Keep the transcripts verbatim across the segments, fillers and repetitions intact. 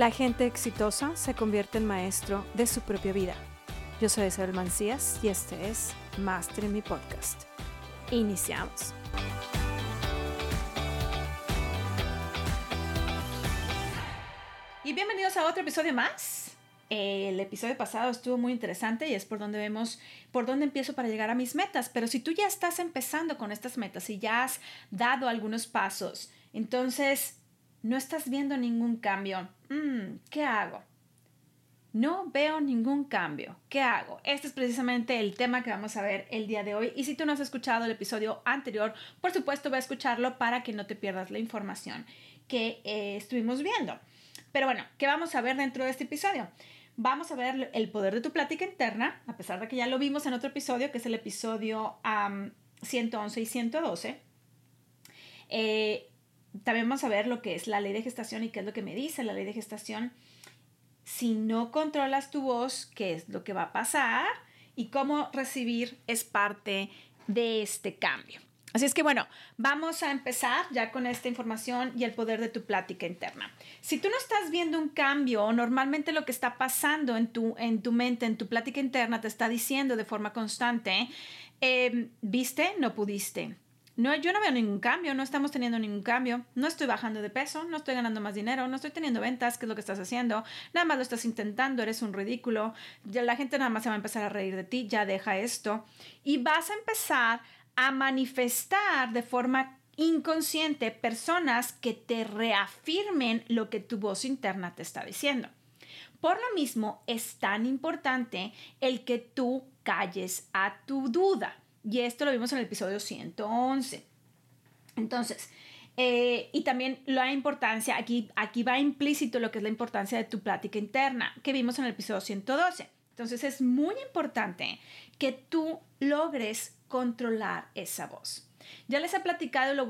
La gente exitosa se convierte en maestro de su propia vida. Yo soy Isabel Mancías y este es Máster en Mi Podcast. Iniciamos. Y bienvenidos a otro episodio más. El episodio pasado estuvo muy interesante y es por donde vemos por dónde empiezo para llegar a mis metas. Pero si tú ya estás empezando con estas metas y ya has dado algunos pasos, entonces no estás viendo ningún cambio. Mm, ¿qué hago? No veo ningún cambio. ¿Qué hago? Este es precisamente el tema que vamos a ver el día de hoy. Y si tú no has escuchado el episodio anterior, por supuesto, ve a escucharlo para que no te pierdas la información que eh, estuvimos viendo. Pero bueno, ¿qué vamos a ver dentro de este episodio? Vamos a ver el poder de tu plática interna, a pesar de que ya lo vimos en otro episodio, que es el episodio um, ciento once y ciento doce. Eh, también vamos a ver lo que es la ley de gestación y qué es lo que me dice la ley de gestación. Si no controlas tu voz, ¿qué es lo que va a pasar? Y cómo recibir es parte de este cambio. Así es que bueno, vamos a empezar ya con esta información y el poder de tu plática interna. Si tú no estás viendo un cambio, normalmente lo que está pasando en tu, en tu mente, en tu plática interna, te está diciendo de forma constante, eh, ¿viste? No pudiste. No, yo no veo ningún cambio, no estamos teniendo ningún cambio, no estoy bajando de peso, no estoy ganando más dinero, no estoy teniendo ventas, ¿qué es lo que estás haciendo? Nada más lo estás intentando, eres un ridículo, ya la gente nada más se va a empezar a reír de ti, ya deja esto. Y vas a empezar a manifestar de forma inconsciente personas que te reafirmen lo que tu voz interna te está diciendo. Por lo mismo, es tan importante el que tú calles a tu duda. Y esto lo vimos en el episodio ciento once. Entonces, eh, y también la importancia, aquí, aquí va implícito lo que es la importancia de tu plática interna, que vimos en el episodio ciento doce. Entonces, es muy importante que tú logres controlar esa voz. Ya les he platicado y lo,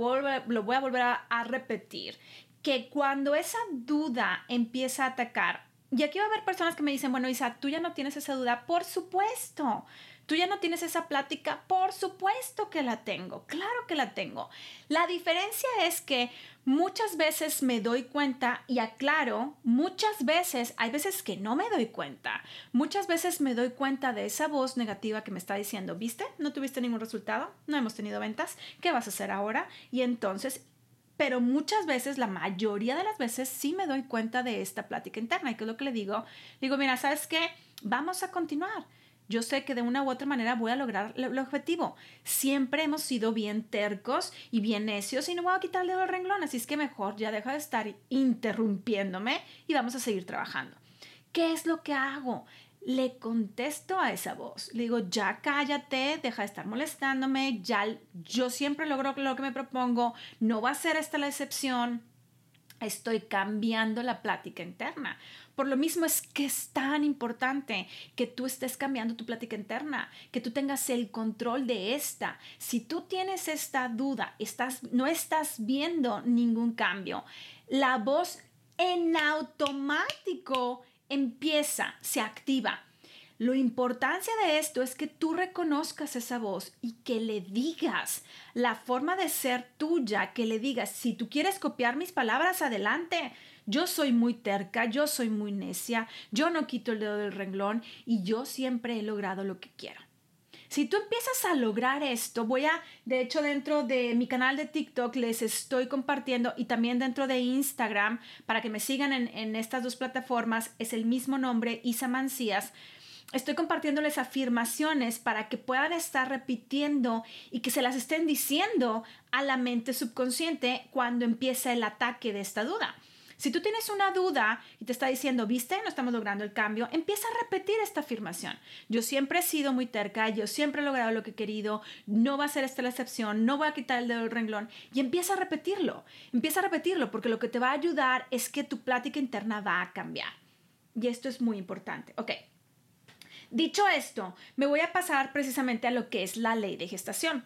lo voy a volver a, a repetir, que cuando esa duda empieza a atacar, y aquí va a haber personas que me dicen, bueno, Isa, tú ya no tienes esa duda. Por supuesto. Tú ya no tienes esa plática. Por supuesto que la tengo. Claro que la tengo. La diferencia es que muchas veces me doy cuenta y aclaro, muchas veces, hay veces que no me doy cuenta. Muchas veces me doy cuenta de esa voz negativa que me está diciendo, ¿viste? No tuviste ningún resultado. No hemos tenido ventas. ¿Qué vas a hacer ahora? Y entonces... Pero muchas veces, la mayoría de las veces, sí me doy cuenta de esta plática interna. ¿Y qué es lo que le digo? Digo, mira, ¿sabes qué? Vamos a continuar. Yo sé que de una u otra manera voy a lograr el objetivo. Siempre hemos sido bien tercos y bien necios y no voy a quitar el dedo del renglón. Así es que mejor ya deja de estar interrumpiéndome y vamos a seguir trabajando. ¿Qué es lo que hago? Le contesto a esa voz. Le digo, ya cállate, deja de estar molestándome, ya yo siempre logro lo que me propongo, no va a ser esta la excepción. Estoy cambiando la plática interna. Por lo mismo es que es tan importante que tú estés cambiando tu plática interna, que tú tengas el control de esta. Si tú tienes esta duda, estás, no estás viendo ningún cambio, la voz en automático empieza, se activa. La importancia de esto es que tú reconozcas esa voz y que le digas la forma de ser tuya, que le digas, si tú quieres copiar mis palabras, adelante. Yo soy muy terca, yo soy muy necia, yo no quito el dedo del renglón y yo siempre he logrado lo que quiero. Si tú empiezas a lograr esto, voy a, de hecho dentro de mi canal de TikTok les estoy compartiendo y también dentro de Instagram, para que me sigan en, en estas dos plataformas, es el mismo nombre, Isa Mancías. Estoy compartiéndoles afirmaciones para que puedan estar repitiendo y que se las estén diciendo a la mente subconsciente cuando empieza el ataque de esta duda. Si tú tienes una duda y te está diciendo, ¿viste? No estamos logrando el cambio. Empieza a repetir esta afirmación. Yo siempre he sido muy terca. Yo siempre he logrado lo que he querido. No va a ser esta la excepción. No voy a quitar el dedo del renglón. Y empieza a repetirlo. Empieza a repetirlo porque lo que te va a ayudar es que tu plática interna va a cambiar. Y esto es muy importante. Ok. Dicho esto, me voy a pasar precisamente a lo que es la ley de gestación.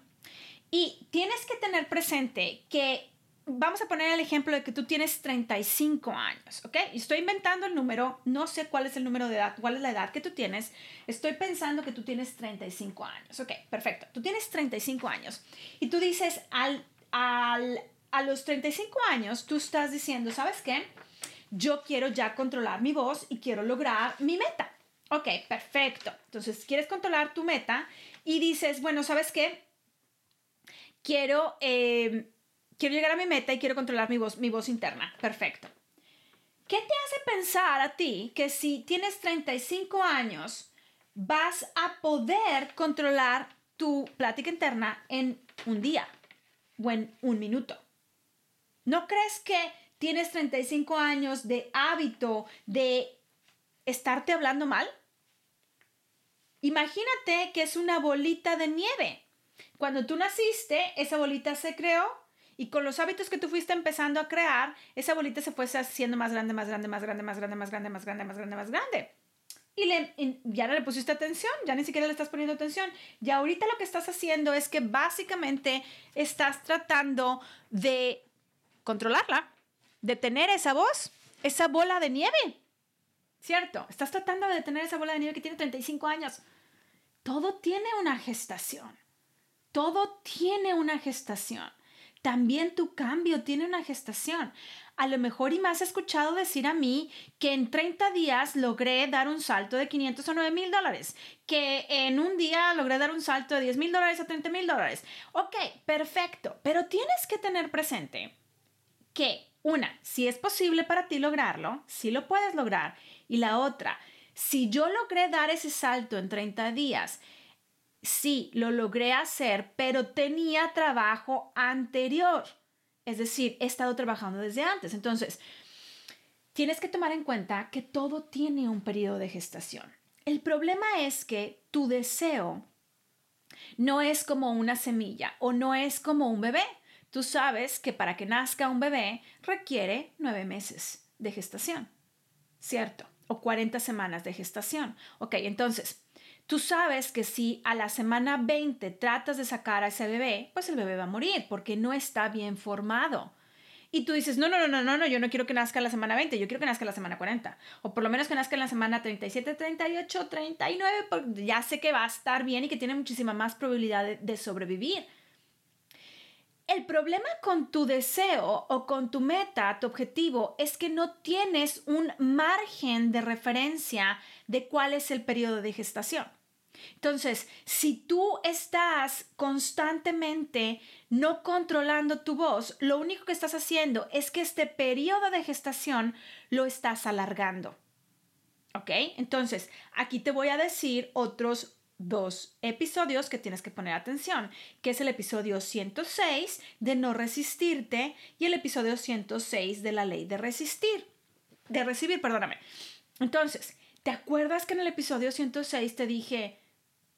Y tienes que tener presente que... Vamos a poner el ejemplo de que tú tienes treinta y cinco años, ¿ok? Estoy inventando el número, no sé cuál es el número de edad, cuál es la edad que tú tienes. Estoy pensando que tú tienes treinta y cinco años, ¿ok? Perfecto. Tú tienes treinta y cinco años y tú dices al, al, a los treinta y cinco años, tú estás diciendo, ¿sabes qué? yo quiero ya controlar mi voz y quiero lograr mi meta. Ok, perfecto. Entonces, quieres controlar tu meta y dices, bueno, ¿sabes qué? Quiero, eh, quiero llegar a mi meta y quiero controlar mi voz, mi voz interna. Perfecto. ¿Qué te hace pensar a ti que si tienes treinta y cinco años vas a poder controlar tu plática interna en un día o en un minuto? ¿No crees que tienes treinta y cinco años de hábito de estarte hablando mal? Imagínate que es una bolita de nieve. Cuando tú naciste, esa bolita se creó y con los hábitos que tú fuiste empezando a crear, esa bolita se fue haciendo más grande, más grande, más grande, más grande, más grande, más grande, más grande, más grande. Y, le, y ya no le pusiste atención, ya ni siquiera le estás poniendo atención. Y ahorita lo que estás haciendo es que básicamente estás tratando de controlarla, detener esa voz, esa bola de nieve, ¿cierto? Estás tratando de detener esa bola de nieve que tiene treinta y cinco años. Todo tiene una gestación. Todo tiene una gestación. También tu cambio tiene una gestación. A lo mejor y me has escuchado decir a mí que en treinta días logré dar un salto de quinientos a nueve mil dólares, que en un día logré dar un salto de diez mil dólares a treinta mil dólares. Ok, perfecto, pero tienes que tener presente que, una, si es posible para ti lograrlo, si lo puedes lograr, y la otra, si yo logré dar ese salto en treinta días, sí, lo logré hacer, pero tenía trabajo anterior. Es decir, he estado trabajando desde antes. Entonces, tienes que tomar en cuenta que todo tiene un periodo de gestación. El problema es que tu deseo no es como una semilla o no es como un bebé. Tú sabes que para que nazca un bebé requiere nueve meses de gestación, ¿cierto? O cuarenta semanas de gestación. Ok, entonces, tú sabes que si a la semana veinte tratas de sacar a ese bebé, pues el bebé va a morir porque no está bien formado. Y tú dices, no, no, no, no, no, no, yo no quiero que nazca la semana veinte, yo quiero que nazca la semana cuarenta. O por lo menos que nazca en la semana treinta y siete, treinta y ocho, treinta y nueve, porque ya sé que va a estar bien y que tiene muchísima más probabilidad de, de sobrevivir. El problema con tu deseo o con tu meta, tu objetivo, es que no tienes un margen de referencia de cuál es el periodo de gestación. Entonces, si tú estás constantemente no controlando tu voz, lo único que estás haciendo es que este periodo de gestación lo estás alargando. ¿Ok? Entonces, aquí te voy a decir otros dos episodios que tienes que poner atención, que es el episodio ciento seis de no resistirte y el episodio ciento seis de la ley de resistir, de recibir, perdóname. Entonces, ¿te acuerdas que en el episodio ciento seis te dije,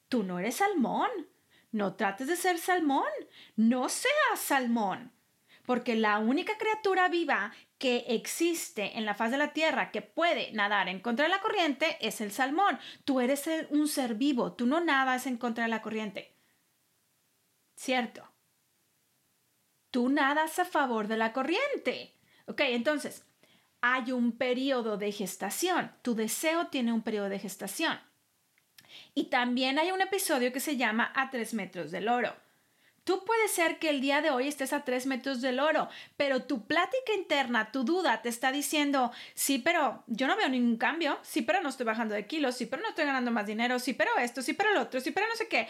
tú no eres salmón, no trates de ser salmón, no seas salmón? Porque la única criatura viva que existe en la faz de la tierra que puede nadar en contra de la corriente es el salmón. Tú eres un ser vivo, tú no nadas en contra de la corriente. ¿Cierto? Tú nadas a favor de la corriente. Ok, entonces, hay un periodo de gestación. Tu deseo tiene un periodo de gestación. Y también hay un episodio que se llama A tres metros del oro. Tú puedes ser que el día de hoy estés a tres metros del oro, pero tu plática interna, tu duda te está diciendo, sí, pero yo no veo ningún cambio, sí, pero no estoy bajando de kilos, sí, pero no estoy ganando más dinero, sí, pero esto, sí, pero el otro, sí, pero no sé qué.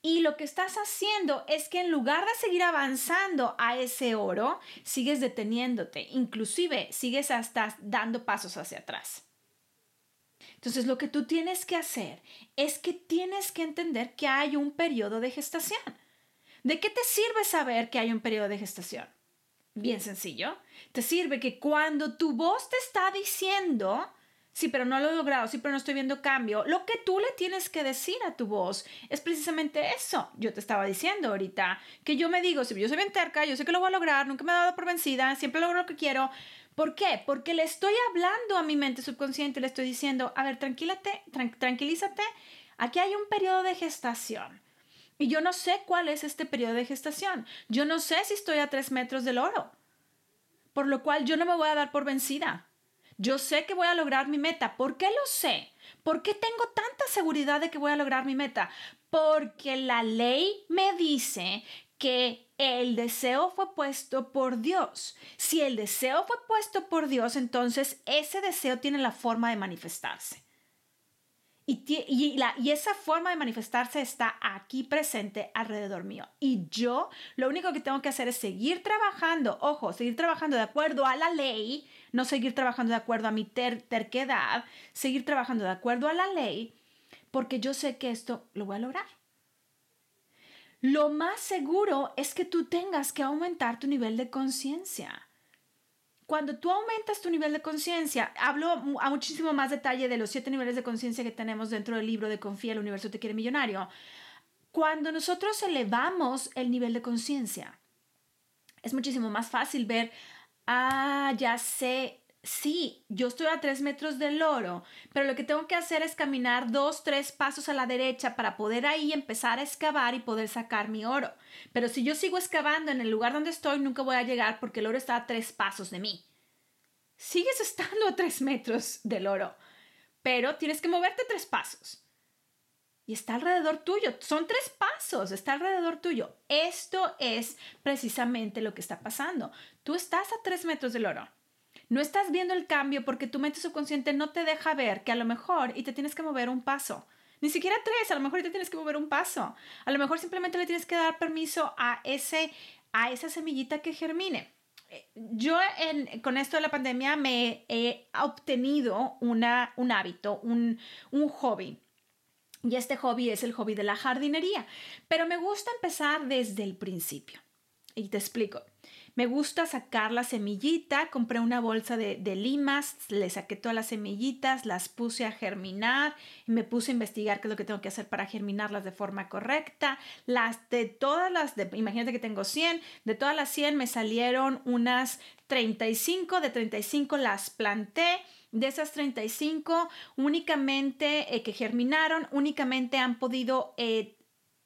Y lo que estás haciendo es que en lugar de seguir avanzando a ese oro, sigues deteniéndote, inclusive sigues hasta dando pasos hacia atrás. Entonces, lo que tú tienes que hacer es que tienes que entender que hay un periodo de gestación. ¿De qué te sirve saber que hay un periodo de gestación? Bien sencillo. Te sirve que cuando tu voz te está diciendo, sí, pero no lo he logrado, sí, pero no estoy viendo cambio, lo que tú le tienes que decir a tu voz es precisamente eso. Yo te estaba diciendo ahorita que yo me digo, si yo soy bien terca, yo sé que lo voy a lograr, nunca me he dado por vencida, siempre logro lo que quiero. ¿Por qué? Porque le estoy hablando a mi mente subconsciente, le estoy diciendo, a ver, tranquilate, tran- tranquilízate, aquí hay un periodo de gestación. Y yo no sé cuál es este periodo de gestación. Yo no sé si estoy a tres metros del oro. Por lo cual yo no me voy a dar por vencida. Yo sé que voy a lograr mi meta. ¿Por qué lo sé? ¿Por qué tengo tanta seguridad de que voy a lograr mi meta? Porque la ley me dice que el deseo fue puesto por Dios. Si el deseo fue puesto por Dios, entonces ese deseo tiene la forma de manifestarse. Y, y, la, y esa forma de manifestarse está aquí presente alrededor mío. Y yo lo único que tengo que hacer es seguir trabajando, ojo, seguir trabajando de acuerdo a la ley, no seguir trabajando de acuerdo a mi ter, terquedad, seguir trabajando de acuerdo a la ley, porque yo sé que esto lo voy a lograr. Lo más seguro es que tú tengas que aumentar tu nivel de conciencia. Cuando tú aumentas tu nivel de conciencia, hablo a muchísimo más detalle de los siete niveles de conciencia que tenemos dentro del libro de Confía, el universo te quiere millonario. Cuando nosotros elevamos el nivel de conciencia, es muchísimo más fácil ver, ah, ya sé, sí, yo estoy a tres metros del oro, pero lo que tengo que hacer es caminar dos, tres pasos a la derecha para poder ahí empezar a excavar y poder sacar mi oro. Pero si yo sigo excavando en el lugar donde estoy, nunca voy a llegar porque el oro está a tres pasos de mí. Sigues estando a tres metros del oro, pero tienes que moverte tres pasos. Y está alrededor tuyo. Son tres pasos, está alrededor tuyo. Esto es precisamente lo que está pasando. Tú estás a tres metros del oro. No estás viendo el cambio porque tu mente subconsciente no te deja ver que a lo mejor y te tienes que mover un paso. Ni siquiera tres, a lo mejor y te tienes que mover un paso. A lo mejor simplemente le tienes que dar permiso a, ese, a esa semillita que germine. Yo en, con esto de la pandemia me he obtenido una, un hábito, un, un hobby. Y este hobby es el hobby de la jardinería. Pero me gusta empezar desde el principio. Y te explico. Me gusta sacar la semillita, compré una bolsa de, de limas, le saqué todas las semillitas, las puse a germinar, me puse a investigar qué es lo que tengo que hacer para germinarlas de forma correcta. Las de todas las, de, imagínate que tengo cien, de todas las cien me salieron unas treinta y cinco, de treinta y cinco las planté. De esas treinta y cinco únicamente eh, que germinaron, únicamente han podido eh,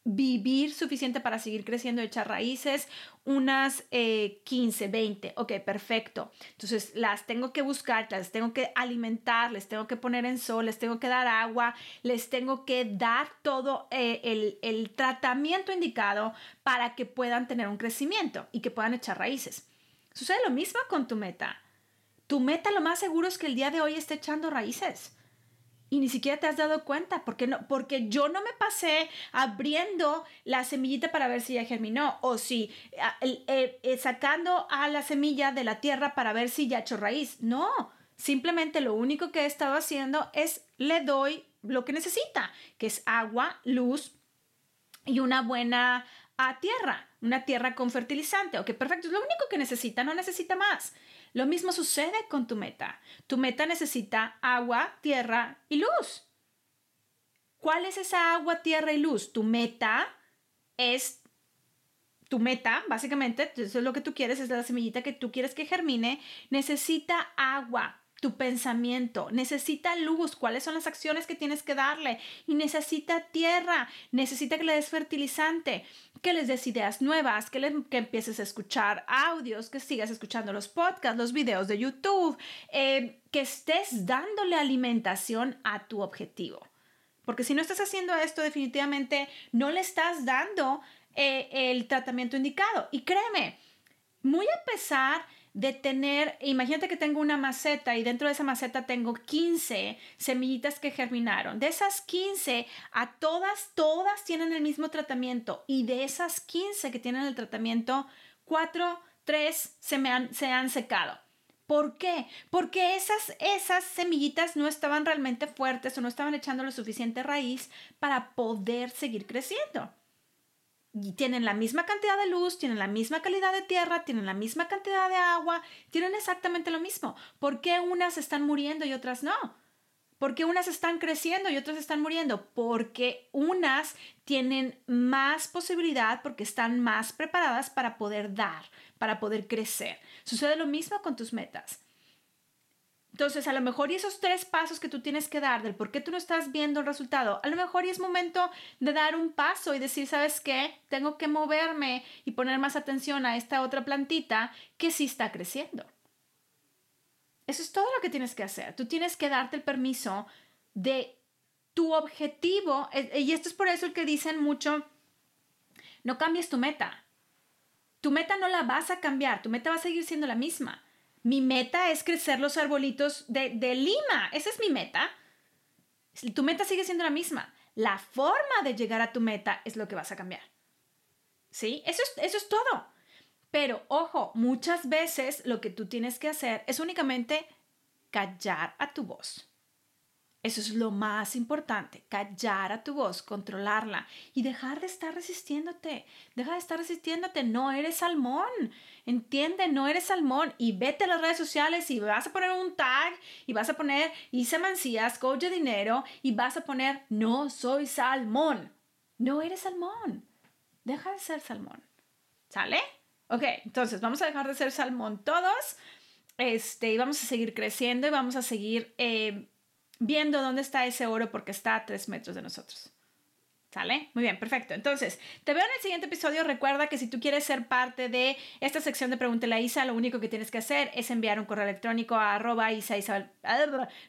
vivir suficiente para seguir creciendo, echar raíces, unas eh, quince, veinte. Ok, perfecto. Entonces las tengo que buscar, las tengo que alimentar, les tengo que poner en sol, les tengo que dar agua, les tengo que dar todo eh, el, el tratamiento indicado para que puedan tener un crecimiento y que puedan echar raíces. Sucede lo mismo con tu meta. Tu meta lo más seguro es que el día de hoy esté echando raíces. Y ni siquiera te has dado cuenta, porque, no, porque yo no me pasé abriendo la semillita para ver si ya germinó o si eh, eh, eh, sacando a la semilla de la tierra para ver si ya echó raíz. No, simplemente lo único que he estado haciendo es le doy lo que necesita, que es agua, luz y una buena a tierra, una tierra con fertilizante. Ok, perfecto, es lo único que necesita, no necesita más. Lo mismo sucede con tu meta. Tu meta necesita agua, tierra y luz. ¿Cuál es esa agua, tierra y luz? Tu meta es, tu meta, básicamente, eso es lo que tú quieres, es la semillita que tú quieres que germine, necesita agua, tu pensamiento, necesita luz, cuáles son las acciones que tienes que darle, y necesita tierra, necesita que le des fertilizante, que les des ideas nuevas, que, le, que empieces a escuchar audios, que sigas escuchando los podcasts, los videos de YouTube, eh, que estés dándole alimentación a tu objetivo. Porque si no estás haciendo esto, definitivamente no le estás dando eh, el tratamiento indicado. Y créeme, muy a pesar de tener, imagínate que tengo una maceta y dentro de esa maceta tengo quince semillitas que germinaron. De esas quince, a todas, todas tienen el mismo tratamiento. Y de esas quince que tienen el tratamiento, cuatro, tres se, me han, se han secado. ¿Por qué? Porque esas, esas semillitas no estaban realmente fuertes o no estaban echando lo suficiente raíz para poder seguir creciendo. Y tienen la misma cantidad de luz, tienen la misma calidad de tierra, tienen la misma cantidad de agua, tienen exactamente lo mismo. ¿Por qué unas están muriendo y otras no? ¿Por qué unas están creciendo y otras están muriendo? Porque unas tienen más posibilidad, porque están más preparadas para poder dar, para poder crecer. Sucede lo mismo con tus metas. Entonces, a lo mejor y esos tres pasos que tú tienes que dar del por qué tú no estás viendo el resultado, a lo mejor y es momento de dar un paso y decir, ¿sabes qué? Tengo que moverme y poner más atención a esta otra plantita que sí está creciendo. Eso es todo lo que tienes que hacer. Tú tienes que darte el permiso de tu objetivo. Y esto es por eso el que dicen mucho, no cambies tu meta. Tu meta no la vas a cambiar, tu meta va a seguir siendo la misma. Mi meta es crecer los arbolitos de, de Lima, esa es mi meta. Tu meta sigue siendo la misma. La forma de llegar a tu meta es lo que vas a cambiar. ¿Sí? Eso es, eso es todo. Pero, ojo, muchas veces lo que tú tienes que hacer es únicamente callar a tu voz. Eso es lo más importante, callar a tu voz, controlarla y dejar de estar resistiéndote. Deja de estar resistiéndote, no eres salmón, entiende, no eres salmón. Y vete a las redes sociales y vas a poner un tag y vas a poner Isa Mancías, coach de dinero, y vas a poner no soy salmón. No eres salmón, deja de ser salmón, ¿sale? Ok, entonces vamos a dejar de ser salmón todos este, y vamos a seguir creciendo y vamos a seguir... Eh, viendo dónde está ese oro porque está a tres metros de nosotros. ¿Sale? Muy bien, perfecto. Entonces, te veo en el siguiente episodio. Recuerda que si tú quieres ser parte de esta sección de Pregúntale a Isa, lo único que tienes que hacer es enviar un correo electrónico a arroba Isa Isabel...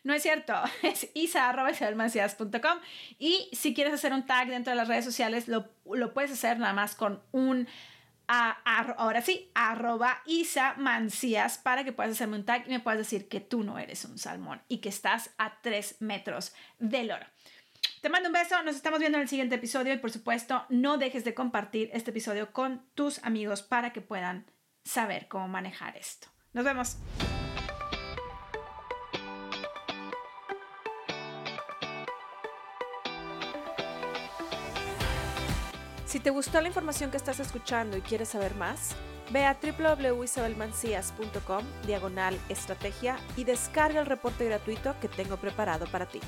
No es cierto, es Isa arroba isabelmancias punto com. Y si quieres hacer un tag dentro de las redes sociales, lo, lo puedes hacer nada más con un... A, a, ahora sí, arroba Isa Mancías para que puedas hacerme un tag y me puedas decir que tú no eres un salmón y que estás a tres metros del oro. Te mando un beso, nos estamos viendo en el siguiente episodio y por supuesto no dejes de compartir este episodio con tus amigos para que puedan saber cómo manejar esto. Nos vemos. Si te gustó la información que estás escuchando y quieres saber más, ve a doble u doble u doble u punto isabelmancias punto com diagonal estrategia y descarga el reporte gratuito que tengo preparado para ti.